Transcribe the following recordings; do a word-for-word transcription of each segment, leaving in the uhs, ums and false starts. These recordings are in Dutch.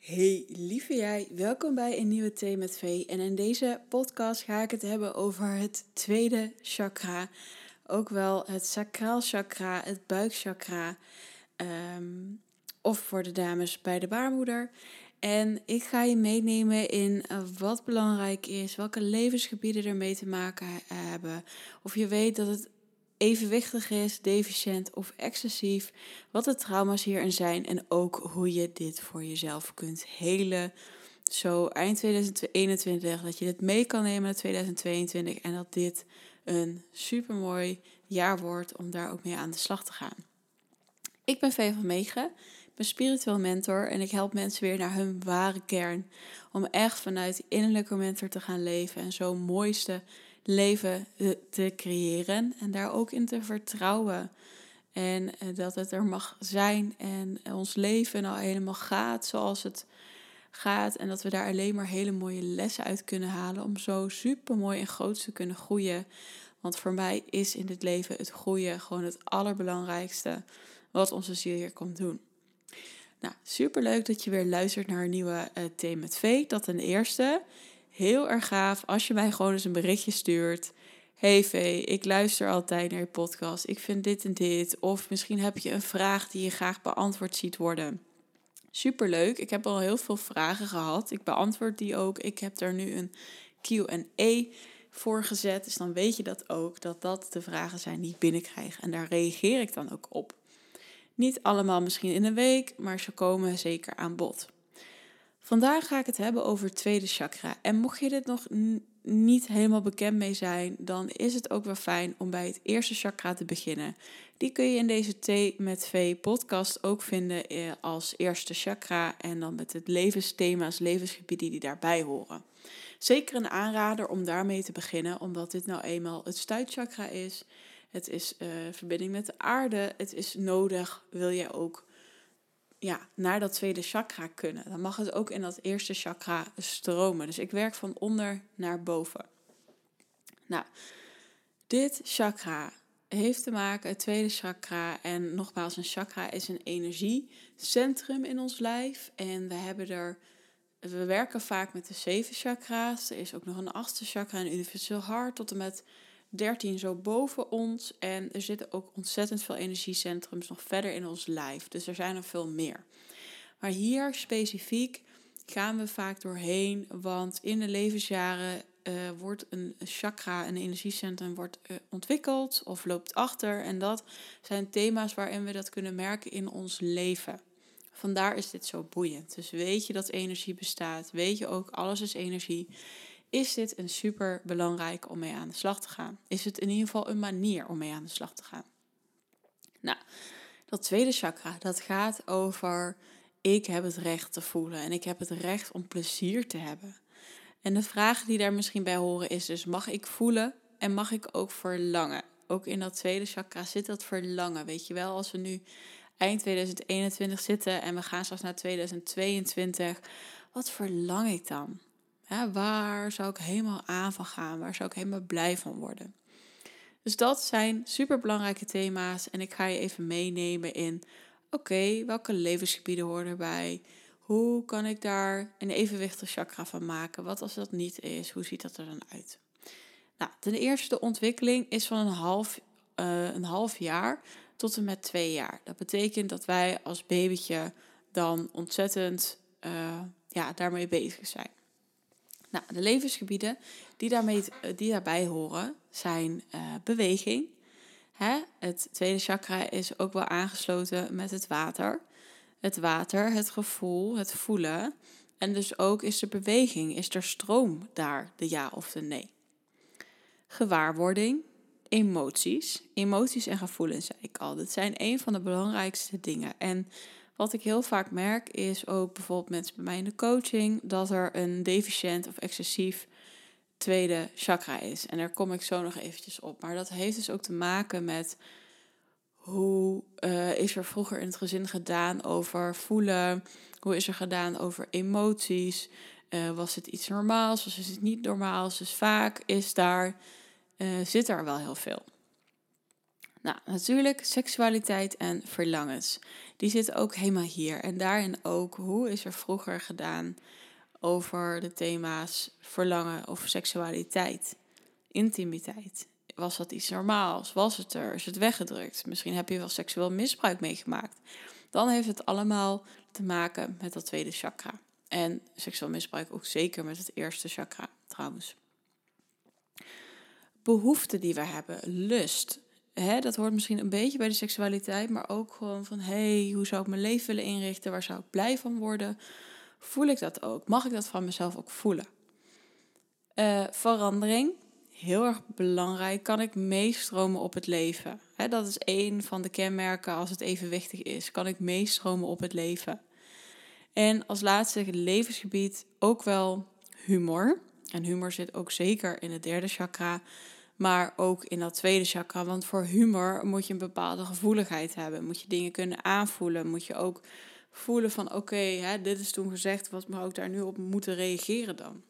Hey lieve jij, welkom bij een nieuwe Thee Met Vee. En in deze podcast ga ik het hebben over het tweede chakra. Ook wel het sacraal chakra, het buikchakra. Um, of voor de dames bij de baarmoeder. En ik ga je meenemen in wat belangrijk is, welke levensgebieden ermee te maken hebben. Of je weet dat het evenwichtig is, deficiënt of excessief, wat de trauma's hierin zijn en ook hoe je dit voor jezelf kunt helen. Zo eind tweeduizend eenentwintig, dat je dit mee kan nemen naar tweeduizend tweeëntwintig en dat dit een supermooi jaar wordt om daar ook mee aan de slag te gaan. Ik ben Vea van Meeghe, ik ben spiritueel mentor en ik help mensen weer naar hun ware kern. Om echt vanuit die innerlijke mentor te gaan leven en zo'n mooiste leven te creëren en daar ook in te vertrouwen. En dat het er mag zijn en ons leven nou helemaal gaat zoals het gaat. En dat we daar alleen maar hele mooie lessen uit kunnen halen om zo supermooi en groot te kunnen groeien. Want voor mij is in dit leven het groeien gewoon het allerbelangrijkste wat onze ziel hier komt doen. Nou, superleuk dat je weer luistert naar een nieuwe uh, Thee Met Vee. Dat ten eerste. Heel erg gaaf als je mij gewoon eens een berichtje stuurt. Hey Vee, ik luister altijd naar je podcast. Ik vind dit en dit. Of misschien heb je een vraag die je graag beantwoord ziet worden. Superleuk. Ik heb al heel veel vragen gehad. Ik beantwoord die ook. Ik heb daar nu een Q en A voor gezet. Dus dan weet je dat ook. Dat dat de vragen zijn die ik binnenkrijg. En daar reageer ik dan ook op. Niet allemaal misschien in een week, maar ze komen zeker aan bod. Vandaag ga ik het hebben over het tweede chakra. En mocht je dit nog n- niet helemaal bekend mee zijn, dan is het ook wel fijn om bij het eerste chakra te beginnen. Die kun je in deze Thee Met Vee podcast ook vinden als eerste chakra. En dan met het levensthema's, levensgebieden die daarbij horen. Zeker een aanrader om daarmee te beginnen, omdat dit nou eenmaal het stuitchakra is. Het is uh, verbinding met de aarde. Het is nodig, wil jij ook ja, naar dat tweede chakra kunnen. Dan mag het ook in dat eerste chakra stromen. Dus ik werk van onder naar boven. Nou, dit chakra heeft te maken, het tweede chakra. En nogmaals, een chakra is een energiecentrum in ons lijf. En we hebben er... We werken vaak met de zeven chakra's. Er is ook nog een achtste chakra, een universeel hart, tot en met dertien zo boven ons. En er zitten ook ontzettend veel energiecentrums nog verder in ons lijf. Dus er zijn er veel meer. Maar hier specifiek gaan we vaak doorheen. Want in de levensjaren uh, wordt een chakra, een energiecentrum, wordt uh, ontwikkeld of loopt achter. En dat zijn thema's waarin we dat kunnen merken in ons leven. Vandaar is dit zo boeiend. Dus weet je dat energie bestaat. Weet je ook, alles is energie. Is dit een super belangrijk om mee aan de slag te gaan? Is het in ieder geval een manier om mee aan de slag te gaan? Nou, dat tweede chakra, dat gaat over ik heb het recht te voelen en ik heb het recht om plezier te hebben. En de vragen die daar misschien bij horen is dus, mag ik voelen en mag ik ook verlangen? Ook in dat tweede chakra zit dat verlangen, weet je wel, als we nu eind tweeduizend eenentwintig zitten en we gaan straks naar tweeduizend tweeëntwintig, wat verlang ik dan? Ja, waar zou ik helemaal aan van gaan? Waar zou ik helemaal blij van worden? Dus dat zijn superbelangrijke thema's. En ik ga je even meenemen in, oké, okay, welke levensgebieden horen erbij? Hoe kan ik daar een evenwichtig chakra van maken? Wat als dat niet is? Hoe ziet dat er dan uit? Nou, ten eerste, de ontwikkeling is van een half, uh, een half jaar tot en met twee jaar. Dat betekent dat wij als babytje dan ontzettend uh, ja, daarmee bezig zijn. Nou, de levensgebieden die, daarmee, die daarbij horen zijn uh, beweging. Hè? Het tweede chakra is ook wel aangesloten met het water. Het water, het gevoel, het voelen. En dus ook is er beweging, is er stroom daar, de ja of de nee. Gewaarwording, emoties. Emoties en gevoelens, zei ik al. Dat zijn een van de belangrijkste dingen. En wat ik heel vaak merk is ook bijvoorbeeld mensen bij mij in de coaching, dat er een deficiënt of excessief tweede chakra is. En daar kom ik zo nog eventjes op. Maar dat heeft dus ook te maken met hoe uh, is er vroeger in het gezin gedaan over voelen? Hoe is er gedaan over emoties? Uh, was het iets normaals? Was het niet normaals? Dus vaak is daar, uh, zit daar wel heel veel. Nou, natuurlijk seksualiteit en verlangens. Die zitten ook helemaal hier. En daarin ook, hoe is er vroeger gedaan over de thema's verlangen of seksualiteit? Intimiteit. Was dat iets normaals? Was het er? Is het weggedrukt? Misschien heb je wel seksueel misbruik meegemaakt. Dan heeft het allemaal te maken met dat tweede chakra. En seksueel misbruik ook zeker met het eerste chakra, trouwens. Behoeften die we hebben, lust. Hè, dat hoort misschien een beetje bij de seksualiteit, maar ook gewoon van, hé, hey, hoe zou ik mijn leven willen inrichten? Waar zou ik blij van worden? Voel ik dat ook? Mag ik dat van mezelf ook voelen? Uh, verandering, heel erg belangrijk. Kan ik meestromen op het leven? Hè, dat is één van de kenmerken als het evenwichtig is. Kan ik meestromen op het leven? En als laatste levensgebied ook wel humor. En humor zit ook zeker in het derde chakra, maar ook in dat tweede chakra. Want voor humor moet je een bepaalde gevoeligheid hebben. Moet je dingen kunnen aanvoelen. Moet je ook voelen van, oké, okay, dit is toen gezegd, wat mag ik daar nu op moeten reageren dan?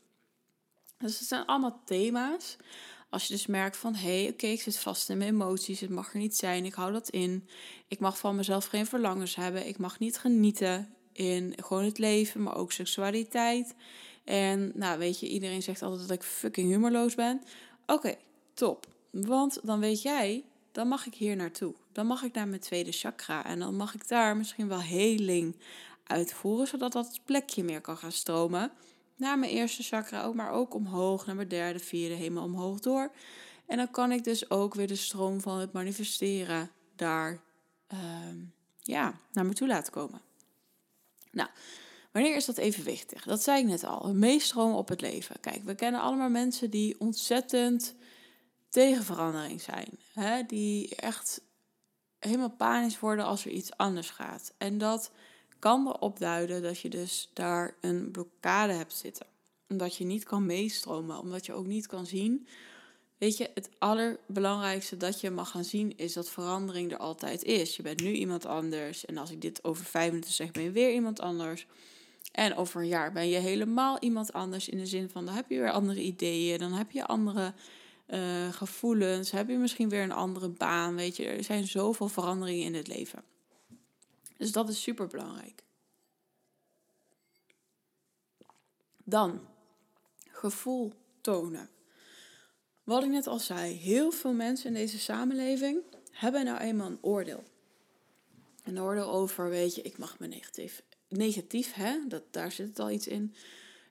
Dus het zijn allemaal thema's. Als je dus merkt van, hé, hey, oké, okay, ik zit vast in mijn emoties. Het mag er niet zijn, ik hou dat in. Ik mag van mezelf geen verlangens hebben. Ik mag niet genieten in gewoon het leven, maar ook seksualiteit. En nou, weet je, iedereen zegt altijd dat ik fucking humorloos ben. Oké. Okay. Top, want dan weet jij, dan mag ik hier naartoe. Dan mag ik naar mijn tweede chakra en dan mag ik daar misschien wel heling uitvoeren, zodat dat plekje meer kan gaan stromen. Naar mijn eerste chakra ook, maar ook omhoog, naar mijn derde, vierde, helemaal omhoog door. En dan kan ik dus ook weer de stroom van het manifesteren daar uh, ja, naar me toe laten komen. Nou, wanneer is dat evenwichtig? Dat zei ik net al, meestromen op het leven. Kijk, we kennen allemaal mensen die ontzettend tegen verandering zijn. Hè? Die echt helemaal panisch worden als er iets anders gaat. En dat kan erop duiden dat je dus daar een blokkade hebt zitten. Omdat je niet kan meestromen. Omdat je ook niet kan zien. Weet je, het allerbelangrijkste dat je mag gaan zien is dat verandering er altijd is. Je bent nu iemand anders. En als ik dit over vijf minuten zeg, ben je weer iemand anders. En over een jaar ben je helemaal iemand anders. In de zin van, dan heb je weer andere ideeën. Dan heb je andere Uh, gevoelens, heb je misschien weer een andere baan, weet je. Er zijn zoveel veranderingen in het leven. Dus dat is super belangrijk. Dan, gevoel tonen. Wat ik net al zei, heel veel mensen in deze samenleving hebben nou eenmaal een oordeel. Een oordeel over, weet je, ik mag me negatief, negatief hè, dat, daar zit het al iets in.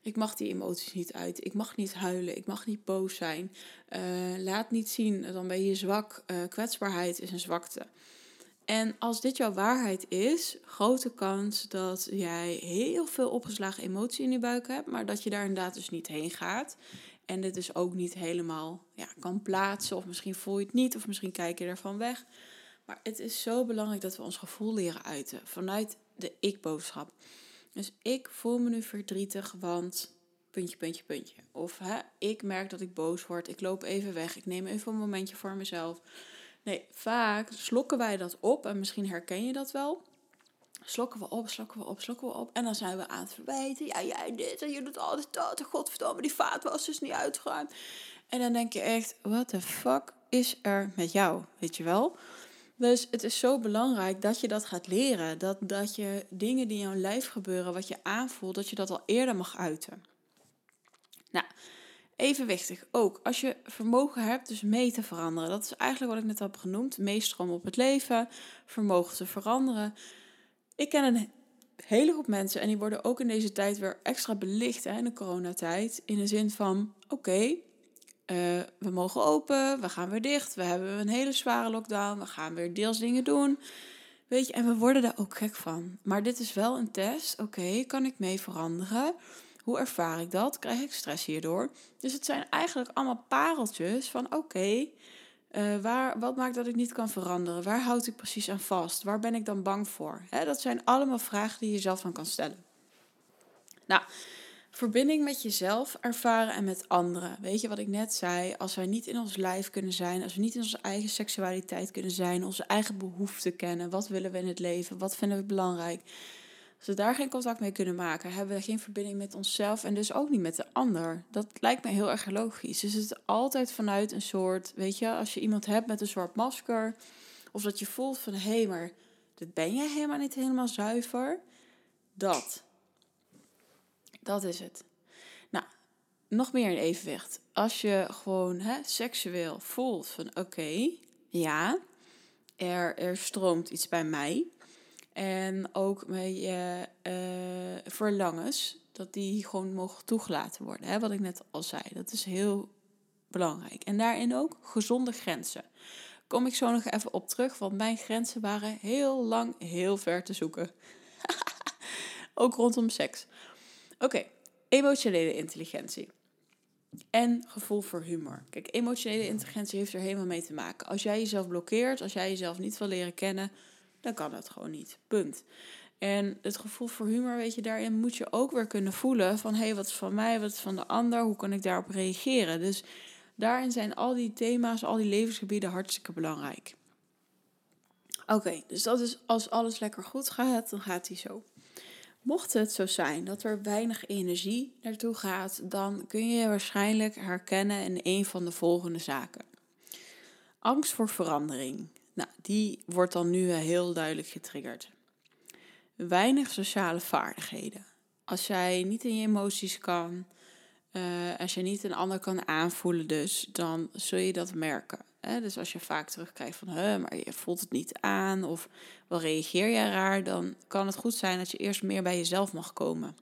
Ik mag die emoties niet uit. Ik mag niet huilen. Ik mag niet boos zijn. Uh, laat niet zien. Dan ben je zwak. Uh, kwetsbaarheid is een zwakte. En als dit jouw waarheid is, grote kans dat jij heel veel opgeslagen emotie in je buik hebt, maar dat je daar inderdaad dus niet heen gaat. En dit dus ook niet helemaal ja, kan plaatsen. Of misschien voel je het niet. Of misschien kijk je ervan weg. Maar het is zo belangrijk dat we ons gevoel leren uiten. Vanuit de ik-boodschap. Dus ik voel me nu verdrietig, want puntje, puntje, puntje. Of hè, ik merk dat ik boos word, ik loop even weg, ik neem even een momentje voor mezelf. Nee, vaak slokken wij dat op en misschien herken je dat wel. Slokken we op, slokken we op, slokken we op en dan zijn we aan het verwijten. Ja, jij dit en je doet alles dat en godverdomme, die vaatwas is niet uitgeruimd. En dan denk je echt, what the fuck is er met jou, weet je wel? Dus het is zo belangrijk dat je dat gaat leren. Dat, dat je dingen die in jouw lijf gebeuren, wat je aanvoelt, dat je dat al eerder mag uiten. Nou, evenwichtig ook. Als je vermogen hebt, dus mee te veranderen. Dat is eigenlijk wat ik net heb genoemd. Meestromen op het leven, vermogen te veranderen. Ik ken een hele groep mensen en die worden ook in deze tijd weer extra belicht, hè, in de coronatijd. In de zin van, oké. Okay, Uh, we mogen open, we gaan weer dicht, we hebben een hele zware lockdown, we gaan weer deels dingen doen. Weet je, en we worden daar ook gek van. Maar dit is wel een test. Oké, okay, kan ik mee veranderen? Hoe ervaar ik dat? Krijg ik stress hierdoor? Dus het zijn eigenlijk allemaal pareltjes van oké, okay, uh, waar, wat maakt dat ik niet kan veranderen? Waar houd ik precies aan vast? Waar ben ik dan bang voor? Hè, dat zijn allemaal vragen die je zelf aan kan stellen. Nou, verbinding met jezelf ervaren en met anderen. Weet je wat ik net zei? Als wij niet in ons lijf kunnen zijn, als we niet in onze eigen seksualiteit kunnen zijn, onze eigen behoeften kennen, wat willen we in het leven, wat vinden we belangrijk. Als we daar geen contact mee kunnen maken, hebben we geen verbinding met onszelf en dus ook niet met de ander. Dat lijkt me heel erg logisch. Dus het is altijd vanuit een soort, weet je, als je iemand hebt met een soort masker, of dat je voelt van, hé, hey, maar dit ben jij helemaal niet helemaal zuiver. Dat. Dat is het. Nou, nog meer in evenwicht. Als je gewoon hè, seksueel voelt van, oké, okay, ja, er, er stroomt iets bij mij. En ook met je uh, verlangens, dat die gewoon mogen toegelaten worden. Hè? Wat ik net al zei, dat is heel belangrijk. En daarin ook gezonde grenzen. Kom ik zo nog even op terug, want mijn grenzen waren heel lang heel ver te zoeken. Ook rondom seks. Oké, okay. Emotionele intelligentie. En gevoel voor humor. Kijk, emotionele intelligentie heeft er helemaal mee te maken. Als jij jezelf blokkeert, als jij jezelf niet wil leren kennen, dan kan dat gewoon niet. Punt. En het gevoel voor humor, weet je, daarin moet je ook weer kunnen voelen van, hé, hey, wat is van mij, wat is van de ander, hoe kan ik daarop reageren? Dus daarin zijn al die thema's, al die levensgebieden hartstikke belangrijk. Oké, okay, dus dat is als alles lekker goed gaat, dan gaat die zo. Mocht het zo zijn dat er weinig energie naartoe gaat, dan kun je waarschijnlijk herkennen in een van de volgende zaken. Angst voor verandering. Nou, die wordt dan nu heel duidelijk getriggerd. Weinig sociale vaardigheden. Als jij niet in je emoties kan, uh, als je niet een ander kan aanvoelen dus, dan zul je dat merken. Hè? Dus als je vaak terugkrijgt van, hè, maar je voelt het niet aan of wel reageer jij raar, dan kan het goed zijn dat je eerst meer bij jezelf mag komen.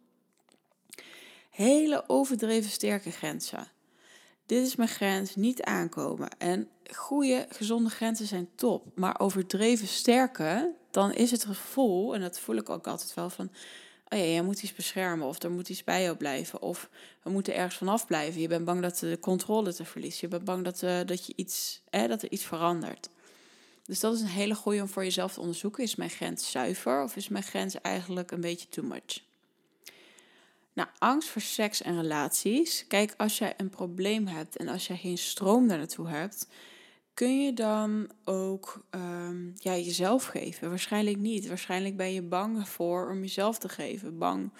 Hele overdreven sterke grenzen. Dit is mijn grens, niet aankomen. En goede, gezonde grenzen zijn top. Maar overdreven sterke, dan is het gevoel, en dat voel ik ook altijd wel van, oh ja, jij moet iets beschermen of er moet iets bij jou blijven. Of we moeten ergens vanaf blijven. Je bent bang dat de controle te verliest. Je bent bang dat, uh, dat, je iets, hè, dat er iets verandert. Dus dat is een hele goede om voor jezelf te onderzoeken. Is mijn grens zuiver of is mijn grens eigenlijk een beetje too much? Nou, angst voor seks en relaties. Kijk, als jij een probleem hebt en als jij geen stroom daar naartoe hebt, kun je dan ook um, ja, jezelf geven? Waarschijnlijk niet. Waarschijnlijk ben je bang voor om jezelf te geven. Bang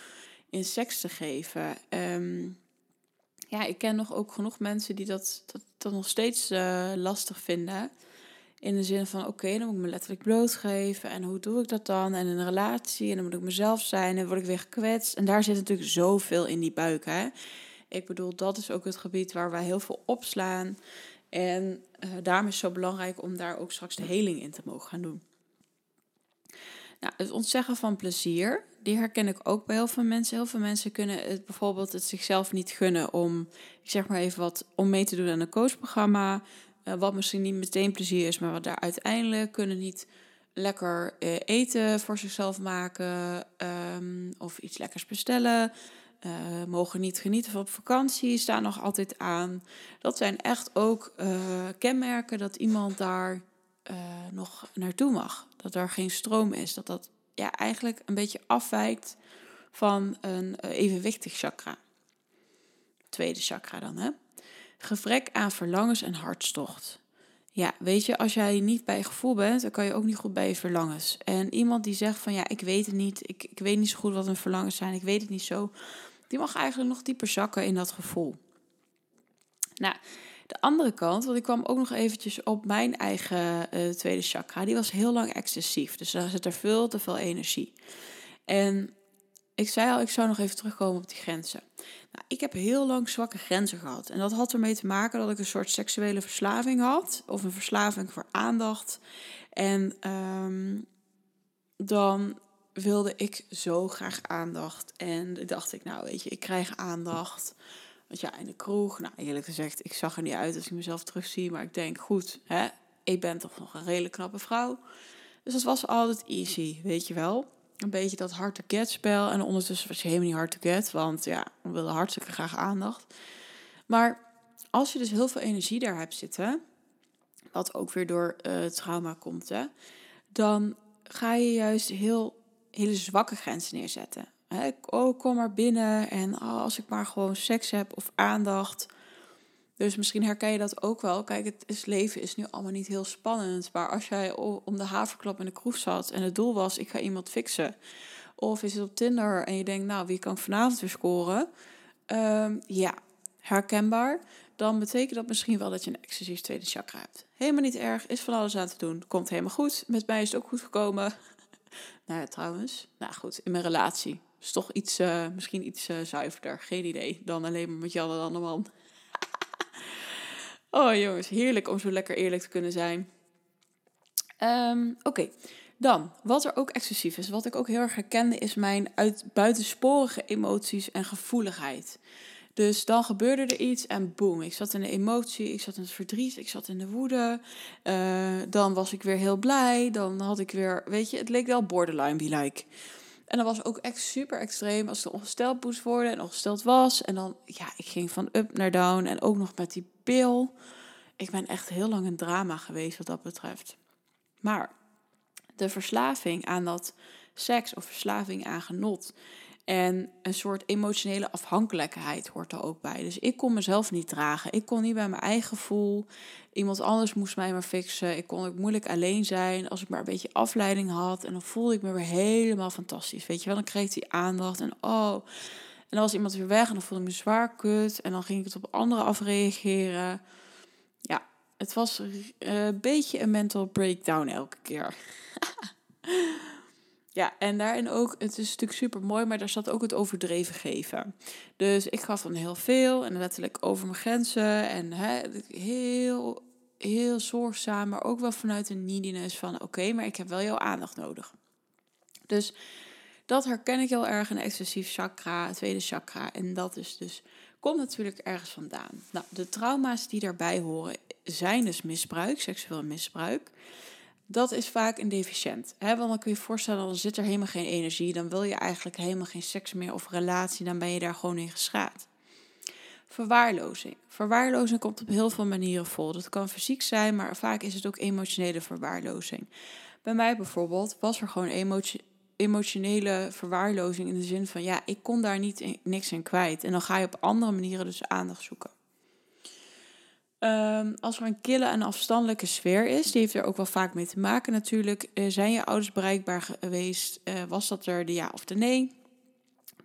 in seks te geven. Um, ja, ik ken nog ook genoeg mensen die dat, dat, dat nog steeds uh, lastig vinden. In de zin van, oké, okay, dan moet ik me letterlijk blootgeven. En hoe doe ik dat dan? En in een relatie. En dan moet ik mezelf zijn. En word ik weer gekwetst. En daar zit natuurlijk zoveel in die buik, hè. Ik bedoel, dat is ook het gebied waar wij heel veel opslaan. En uh, daarom is het zo belangrijk om daar ook straks de heling in te mogen gaan doen. Nou, het ontzeggen van plezier, die herken ik ook bij heel veel mensen. Heel veel mensen kunnen het bijvoorbeeld het zichzelf niet gunnen om, ik zeg maar even wat, om mee te doen aan een coachprogramma. Uh, wat misschien niet meteen plezier is, maar wat daar uiteindelijk kunnen niet lekker uh, eten voor zichzelf maken um, of iets lekkers bestellen. Uh, mogen niet genieten van vakantie, staan nog altijd aan. Dat zijn echt ook uh, kenmerken dat iemand daar uh, nog naartoe mag. Dat er geen stroom is. Dat dat ja, eigenlijk een beetje afwijkt van een uh, evenwichtig chakra. Tweede chakra dan, hè. Gebrek aan verlangens en hartstocht. Ja, weet je, als jij niet bij je gevoel bent, dan kan je ook niet goed bij je verlangens. En iemand die zegt van, ja, ik weet het niet, ik, ik weet niet zo goed wat mijn verlangens zijn, ik weet het niet zo, die mag eigenlijk nog dieper zakken in dat gevoel. Nou, de andere kant, want ik kwam ook nog eventjes op mijn eigen uh, tweede chakra, die was heel lang excessief, dus daar zit er veel te veel energie. En ik zei al, ik zou nog even terugkomen op die grenzen. Nou, ik heb heel lang zwakke grenzen gehad. En dat had ermee te maken dat ik een soort seksuele verslaving had. Of een verslaving voor aandacht. En um, dan wilde ik zo graag aandacht. En dacht ik, nou weet je, ik krijg aandacht. Want ja, in de kroeg, nou eerlijk gezegd, ik zag er niet uit als ik mezelf terugzie. Maar ik denk, goed, hè, ik ben toch nog een redelijk knappe vrouw. Dus dat was altijd easy, weet je wel. Een beetje dat hard-to-get spel. En ondertussen was je helemaal niet hard-to-get. Want ja, we wilden hartstikke graag aandacht. Maar als je dus heel veel energie daar hebt zitten, wat ook weer door uh, trauma komt, hè, dan ga je juist heel hele zwakke grenzen neerzetten. Hè, oh, kom maar binnen. En oh, als ik maar gewoon seks heb of aandacht. Dus misschien herken je dat ook wel. Kijk, het is, leven is nu allemaal niet heel spannend. Maar als jij om de haverklap in de kroeg zat en het doel was, ik ga iemand fixen. Of is het op Tinder en je denkt, nou, wie kan ik vanavond weer scoren? Um, ja, herkenbaar, dan betekent dat misschien wel dat je een excessief tweede chakra hebt. Helemaal niet erg, is van alles aan te doen, komt helemaal goed. Met mij is het ook goed gekomen. Nou ja, trouwens, nou goed, in mijn relatie is toch iets, uh, misschien iets uh, zuiverder, geen idee, dan alleen maar met Jan en Anneman. Oh jongens, heerlijk om zo lekker eerlijk te kunnen zijn. Um, Oké, okay. Dan, wat er ook excessief is, wat ik ook heel erg herkende, is mijn uit buitensporige emoties en gevoeligheid. Dus dan gebeurde er iets en boem, ik zat in de emotie, ik zat in het verdriet, ik zat in de woede. Uh, dan was ik weer heel blij, dan had ik weer, weet je, het leek wel borderline be like. En dat was ook echt super extreem als ik ongesteld moest worden en ongesteld was. En dan, ja, ik ging van up naar down en ook nog met die pil. Ik ben echt heel lang een drama geweest wat dat betreft. Maar de verslaving aan dat seks of verslaving aan genot en een soort emotionele afhankelijkheid hoort er ook bij. Dus ik kon mezelf niet dragen. Ik kon niet bij mijn eigen gevoel. Iemand anders moest mij maar fixen. Ik kon ook moeilijk alleen zijn als ik maar een beetje afleiding had. En dan voelde ik me weer helemaal fantastisch. Weet je wel, dan kreeg ik die aandacht. En oh, en dan was iemand weer weg en dan voelde ik me zwaar kut. En dan ging ik het op anderen afreageren. Ja, het was een beetje een mental breakdown elke keer. Ja, en daarin ook, het is natuurlijk super mooi, maar daar zat ook het overdreven geven. Dus ik gaf dan heel veel en letterlijk over mijn grenzen. En he, heel, heel zorgzaam, maar ook wel vanuit een neediness van oké, okay, maar ik heb wel jouw aandacht nodig. Dus dat herken ik heel erg in excessief chakra, tweede chakra. En dat is dus, komt natuurlijk ergens vandaan. Nou, de trauma's die daarbij horen zijn dus misbruik, seksueel misbruik. Dat is vaak een deficient. Hè? Want dan kun je je voorstellen, dan zit er helemaal geen energie. Dan wil je eigenlijk helemaal geen seks meer of relatie. Dan ben je daar gewoon in geschaad. Verwaarlozing. Verwaarlozing komt op heel veel manieren voor. Dat kan fysiek zijn, maar vaak is het ook emotionele verwaarlozing. Bij mij bijvoorbeeld was er gewoon emotie, emotionele verwaarlozing in de zin van... ja, ik kon daar niet in, niks in kwijt. En dan ga je op andere manieren dus aandacht zoeken. Um, als er een kille en afstandelijke sfeer is, die heeft er ook wel vaak mee te maken natuurlijk. Uh, zijn je ouders bereikbaar geweest? Uh, was dat er de ja of de nee?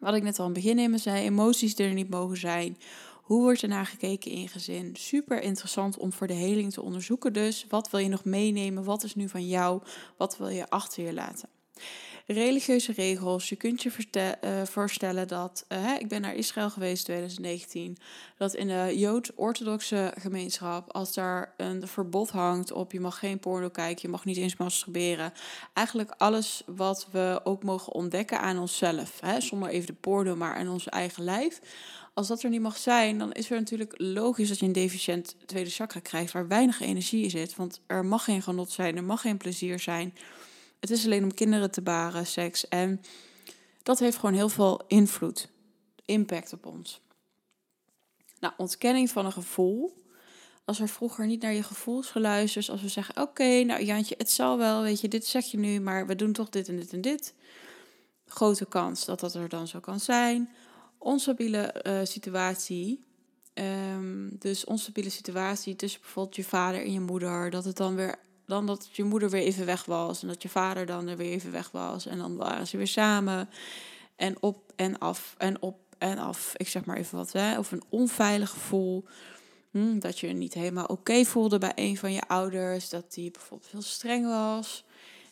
Wat ik net al in het begin in me zei, emoties die er niet mogen zijn. Hoe wordt er naar gekeken in je gezin? Super interessant om voor de heling te onderzoeken dus. Wat wil je nog meenemen? Wat is nu van jou? Wat wil je achter je laten? Religieuze regels. Je kunt je verte- uh, voorstellen dat... Uh, hè, ik ben naar Israël geweest in twintig negentien. Dat in de Joods-orthodoxe gemeenschap... als daar een verbod hangt op... je mag geen porno kijken, je mag niet eens masturberen. Eigenlijk alles wat we ook mogen ontdekken aan onszelf. Hè, zonder even de porno, maar aan ons eigen lijf. Als dat er niet mag zijn, dan is er natuurlijk logisch... dat je een deficient tweede chakra krijgt... waar weinig energie in zit. Want er mag geen genot zijn, er mag geen plezier zijn... Het is alleen om kinderen te baren, seks. En dat heeft gewoon heel veel invloed, impact op ons. Nou, ontkenning van een gevoel. Als er vroeger niet naar je gevoel is geluisterd. Als we zeggen, oké, okay, nou Jantje, het zal wel, weet je, dit zeg je nu. Maar we doen toch dit en dit en dit. Grote kans dat dat er dan zo kan zijn. Onstabiele uh, situatie... Um, dus onstabiele situatie tussen bijvoorbeeld je vader en je moeder. Dat het dan weer... Dan dat je moeder weer even weg was en dat je vader dan er weer even weg was. En dan waren ze weer samen en op en af en op en af. Ik zeg maar even wat, hè. Of een onveilig gevoel. Hm, dat je je niet helemaal oké okay voelde bij een van je ouders. Dat die bijvoorbeeld heel streng was.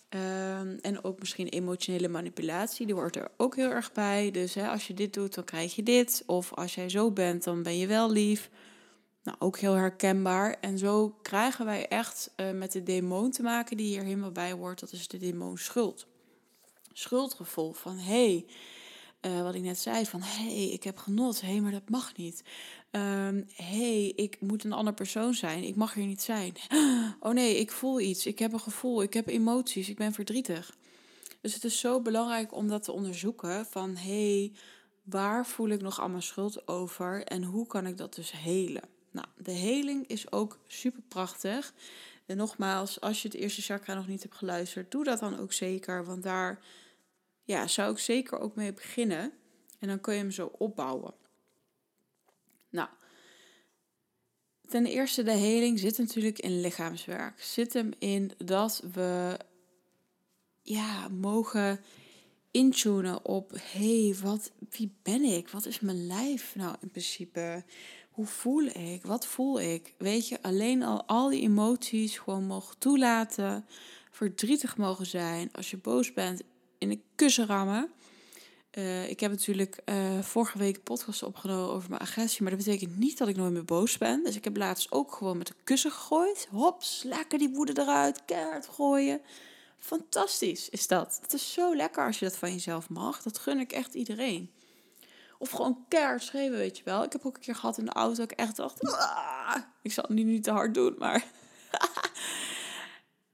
Um, en ook misschien emotionele manipulatie, die hoort er ook heel erg bij. Dus hè, als je dit doet, dan krijg je dit. Of als jij zo bent, dan ben je wel lief. Nou, ook heel herkenbaar. En zo krijgen wij echt uh, met de demon te maken die hier helemaal bij hoort. Dat is de demon schuld. Schuldgevoel van, hé, hey, uh, wat ik net zei, van hé, hey, ik heb genot. Hé, hey, maar dat mag niet. Hé, um, hey, ik moet een ander persoon zijn. Ik mag hier niet zijn. Oh nee, ik voel iets. Ik heb een gevoel. Ik heb emoties. Ik ben verdrietig. Dus het is zo belangrijk om dat te onderzoeken van, hé, hey, waar voel ik nog allemaal schuld over en hoe kan ik dat dus helen? Nou, de heling is ook super prachtig. En nogmaals, als je het eerste chakra nog niet hebt geluisterd, doe dat dan ook zeker. Want daar ja, zou ik zeker ook mee beginnen. En dan kun je hem zo opbouwen. Nou, ten eerste de heling zit natuurlijk in lichaamswerk. Zit hem in dat we ja, mogen intunen op, hey, wat, wie ben ik? Wat is mijn lijf nou in principe? Hoe voel ik? Wat voel ik? Weet je, alleen al al die emoties gewoon mogen toelaten, verdrietig mogen zijn. Als je boos bent, in de kussen rammen. Uh, ik heb natuurlijk uh, vorige week podcast opgenomen over mijn agressie, maar dat betekent niet dat ik nooit meer boos ben. Dus ik heb laatst ook gewoon met de kussen gegooid. Hops, lekker die woede eruit, keihard gooien. Fantastisch is dat. Het is zo lekker als je dat van jezelf mag. Dat gun ik echt iedereen. Of gewoon keihard schreeuwen, weet je wel. Ik heb ook een keer gehad in de auto dat ik echt dacht, Aah! Ik zal het nu niet te hard doen, maar...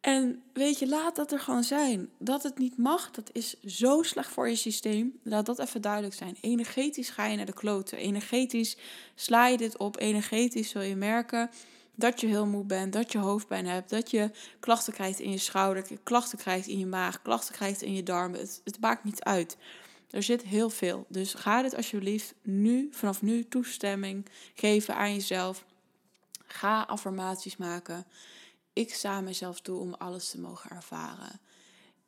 En weet je, laat dat er gewoon zijn. Dat het niet mag, dat is zo slecht voor je systeem. Laat dat even duidelijk zijn. Energetisch ga je naar de kloten. Energetisch sla je dit op. Energetisch zul je merken dat je heel moe bent, dat je hoofdpijn hebt, dat je klachten krijgt in je schouder, klachten krijgt in je maag, klachten krijgt in je darmen. Het, het maakt niet uit. Er zit heel veel. Dus ga dit alsjeblieft nu, vanaf nu, toestemming geven aan jezelf. Ga affirmaties maken. Ik sta mezelf toe om alles te mogen ervaren.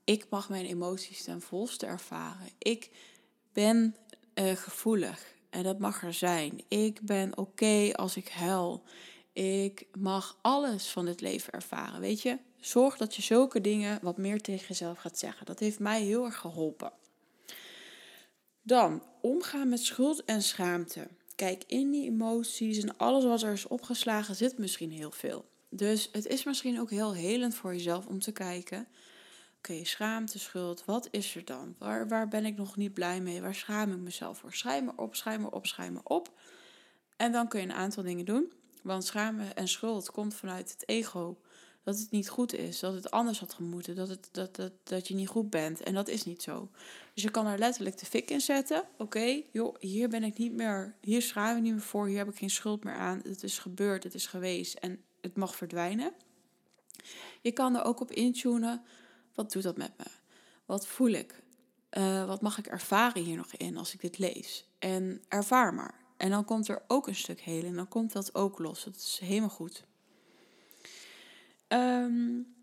Ik mag mijn emoties ten volste ervaren. Ik ben uh, gevoelig en dat mag er zijn. Ik ben oké okay als ik huil. Ik mag alles van dit leven ervaren. Weet je, zorg dat je zulke dingen wat meer tegen jezelf gaat zeggen. Dat heeft mij heel erg geholpen. Dan, omgaan met schuld en schaamte. Kijk, in die emoties en alles wat er is opgeslagen zit misschien heel veel. Dus het is misschien ook heel helend voor jezelf om te kijken. Oké, okay, schaamte, schuld, wat is er dan? Waar, waar ben ik nog niet blij mee? Waar schaam ik mezelf voor? Schrijf maar op, schrijf maar op, schrijf maar op. En dan kun je een aantal dingen doen. Want schaam en schuld komt vanuit het ego. Dat het niet goed is, dat het anders had gemoeten, dat, het, dat, dat, dat je niet goed bent. En dat is niet zo. Dus je kan er letterlijk de fik in zetten. Oké, okay, joh, hier ben ik niet meer, hier schaam ik niet meer voor, hier heb ik geen schuld meer aan. Het is gebeurd, het is geweest en het mag verdwijnen. Je kan er ook op intunen, wat doet dat met me? Wat voel ik? Uh, wat mag ik ervaren hier nog in als ik dit lees? En ervaar maar. En dan komt er ook een stuk heel en dan komt dat ook los. Dat is helemaal goed. Um,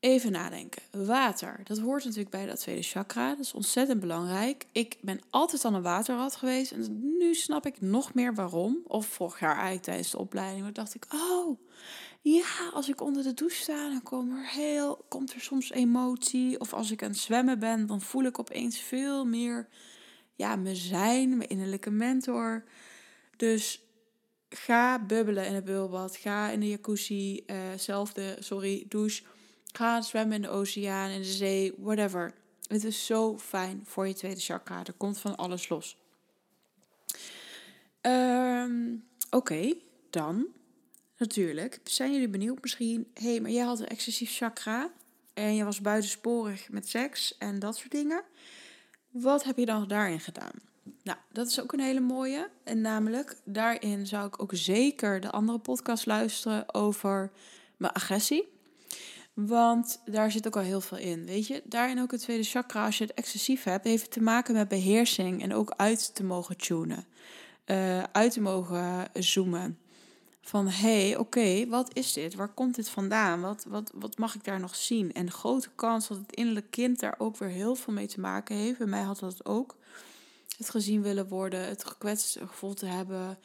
even nadenken. Water, dat hoort natuurlijk bij dat tweede chakra. Dat is ontzettend belangrijk. Ik ben altijd al een waterrat geweest. En nu snap ik nog meer waarom. Of vorig jaar eigenlijk tijdens de opleiding. Dan dacht ik, oh, ja, als ik onder de douche sta, dan komt er, heel, komt er soms emotie. Of als ik aan het zwemmen ben, dan voel ik opeens veel meer... Ja, mijn zijn, mijn innerlijke mentor. Dus ga bubbelen in het bubbelbad. Ga in de jacuzzi, uh, zelfde, sorry, douche. Ga zwemmen in de oceaan, in de zee, whatever. Het is zo fijn voor je tweede chakra. Er komt van alles los. Um, Oké, okay, dan. Natuurlijk. Zijn jullie benieuwd misschien? Hé, hey, maar jij had een excessief chakra. En je was buitensporig met seks en dat soort dingen. Wat heb je dan daarin gedaan? Nou, dat is ook een hele mooie. En namelijk, daarin zou ik ook zeker de andere podcast luisteren over mijn agressie. Want daar zit ook al heel veel in, weet je. Daarin ook het tweede chakra, als je het excessief hebt, heeft het te maken met beheersing en ook uit te mogen tunen. Uh, uit te mogen zoomen. Van, hé, hey, oké, okay, wat is dit? Waar komt dit vandaan? Wat, wat, wat mag ik daar nog zien? En de grote kans dat het innerlijk kind daar ook weer heel veel mee te maken heeft. Bij mij had dat ook. Het gezien willen worden, het gekwetst gevoel te hebben.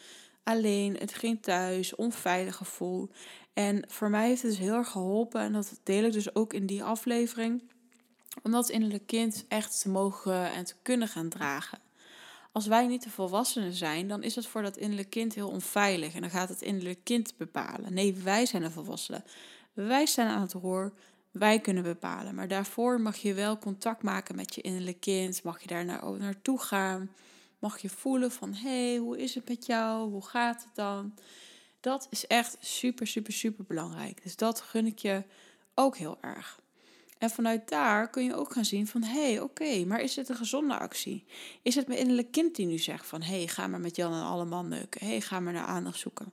Alleen, het ging thuis, onveilig gevoel. En voor mij heeft het dus heel erg geholpen. En dat deel ik dus ook in die aflevering. Om dat innerlijk kind echt te mogen en te kunnen gaan dragen. Als wij niet de volwassenen zijn, dan is dat voor dat innerlijk kind heel onveilig. En dan gaat het innerlijk kind bepalen. Nee, wij zijn de volwassenen. Wij staan aan het roer. Wij kunnen bepalen. Maar daarvoor mag je wel contact maken met je innerlijk kind. Mag je daar naartoe gaan. Mag je voelen van, hé, hey, hoe is het met jou? Hoe gaat het dan? Dat is echt super, super, super belangrijk. Dus dat gun ik je ook heel erg. En vanuit daar kun je ook gaan zien van, hé, hey, oké, okay, maar is dit een gezonde actie? Is het mijn innerlijk kind die nu zegt van, hé, hey, ga maar met Jan en alle man neuken. Hé, hey, ga maar naar aandacht zoeken.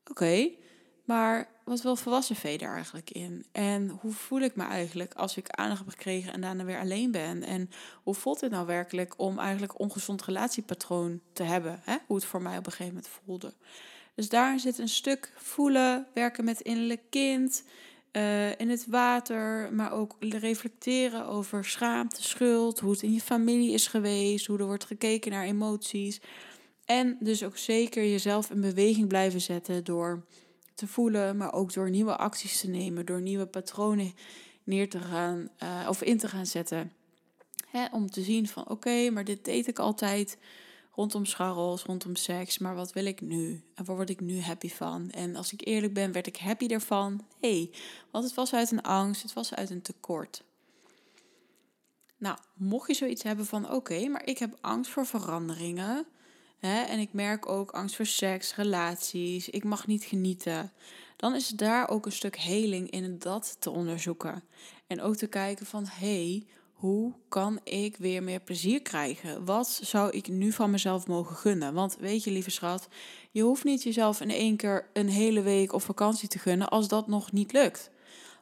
Oké, okay, maar wat wil volwassen Vee daar eigenlijk in? En hoe voel ik me eigenlijk als ik aandacht heb gekregen en daarna weer alleen ben? En hoe voelt het nou werkelijk om eigenlijk ongezond relatiepatroon te hebben? Hè? Hoe het voor mij op een gegeven moment voelde. Dus daarin zit een stuk voelen, werken met innerlijk kind... uh, in het water, maar ook reflecteren over schaamte, schuld, hoe het in je familie is geweest, hoe er wordt gekeken naar emoties. En dus ook zeker jezelf in beweging blijven zetten door te voelen, maar ook door nieuwe acties te nemen, door nieuwe patronen neer te gaan uh, of in te gaan zetten. Hè, om te zien van oké, okay, maar dit deed ik altijd rondom scharrels, rondom seks, maar wat wil ik nu? En waar word ik nu happy van? En als ik eerlijk ben, werd ik happy ervan. Hé, hey, want het was uit een angst, het was uit een tekort. Nou, mocht je zoiets hebben van oké, okay, maar ik heb angst voor veranderingen. Hè, en ik merk ook angst voor seks, relaties, ik mag niet genieten. Dan is daar ook een stuk heling in dat te onderzoeken. En ook te kijken van hé, hey, hoe kan ik weer meer plezier krijgen? Wat zou ik nu van mezelf mogen gunnen? Want weet je, lieve schat, je hoeft niet jezelf in één keer een hele week op vakantie te gunnen als dat nog niet lukt.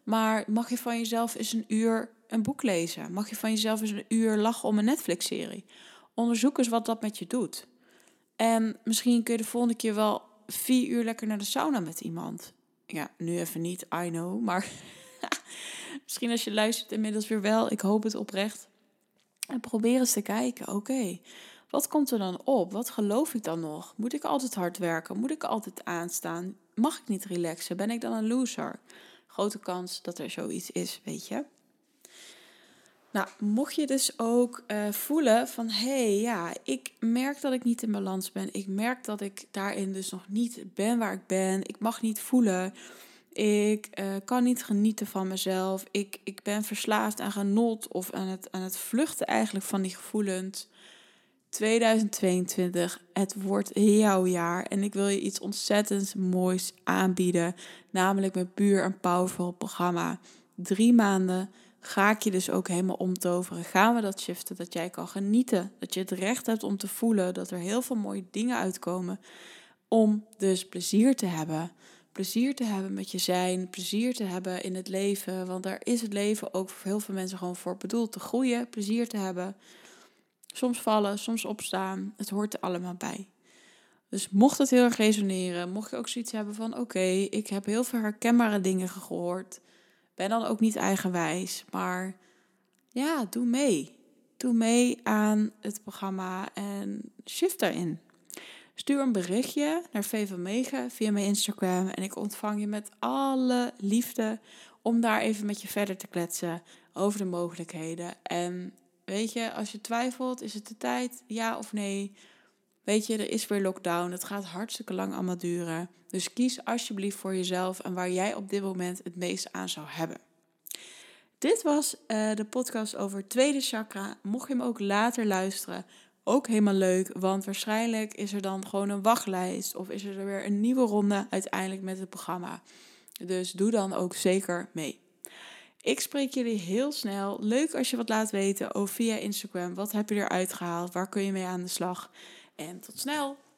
Maar mag je van jezelf eens een uur een boek lezen? Mag je van jezelf eens een uur lachen om een Netflix-serie? Onderzoek eens wat dat met je doet. En misschien kun je de volgende keer wel vier uur lekker naar de sauna met iemand. Ja, nu even niet, I know, maar... Misschien als je luistert inmiddels weer wel. Ik hoop het oprecht. En probeer eens te kijken. Oké, okay, wat komt er dan op? Wat geloof ik dan nog? Moet ik altijd hard werken? Moet ik altijd aanstaan? Mag ik niet relaxen? Ben ik dan een loser? Grote kans dat er zoiets is, weet je. Nou, mocht je dus ook uh, voelen van... hé, hey, ja, ik merk dat ik niet in balans ben. Ik merk dat ik daarin dus nog niet ben waar ik ben. Ik mag niet voelen... Ik uh, kan niet genieten van mezelf. Ik, ik ben verslaafd aan genot of aan het, aan het vluchten eigenlijk van die gevoelens. tweeduizend tweeëntwintig, het wordt jouw jaar. En ik wil je iets ontzettend moois aanbieden. Namelijk mijn Pure en Powerful programma. Drie maanden ga ik je dus ook helemaal omtoveren. Gaan we dat shiften, dat jij kan genieten. Dat je het recht hebt om te voelen dat er heel veel mooie dingen uitkomen. Om dus plezier te hebben... Plezier te hebben met je zijn, plezier te hebben in het leven. Want daar is het leven ook voor heel veel mensen gewoon voor bedoeld. Te groeien, plezier te hebben. Soms vallen, soms opstaan. Het hoort er allemaal bij. Dus mocht het heel erg resoneren, mocht je ook zoiets hebben van... oké, okay, ik heb heel veel herkenbare dingen gehoord. Ben dan ook niet eigenwijs. Maar ja, doe mee. Doe mee aan het programma en shift daarin. Stuur een berichtje naar Vea van Meeghe via mijn Instagram. En ik ontvang je met alle liefde om daar even met je verder te kletsen over de mogelijkheden. En weet je, als je twijfelt, is het de tijd? Ja of nee? Weet je, er is weer lockdown. Het gaat hartstikke lang allemaal duren. Dus kies alsjeblieft voor jezelf en waar jij op dit moment het meest aan zou hebben. Dit was uh, de podcast over het tweede chakra. Mocht je hem ook later luisteren... Ook helemaal leuk, want waarschijnlijk is er dan gewoon een wachtlijst... of is er weer een nieuwe ronde uiteindelijk met het programma. Dus doe dan ook zeker mee. Ik spreek jullie heel snel. Leuk als je wat laat weten over via Instagram. Wat heb je eruit gehaald? Waar kun je mee aan de slag? En tot snel!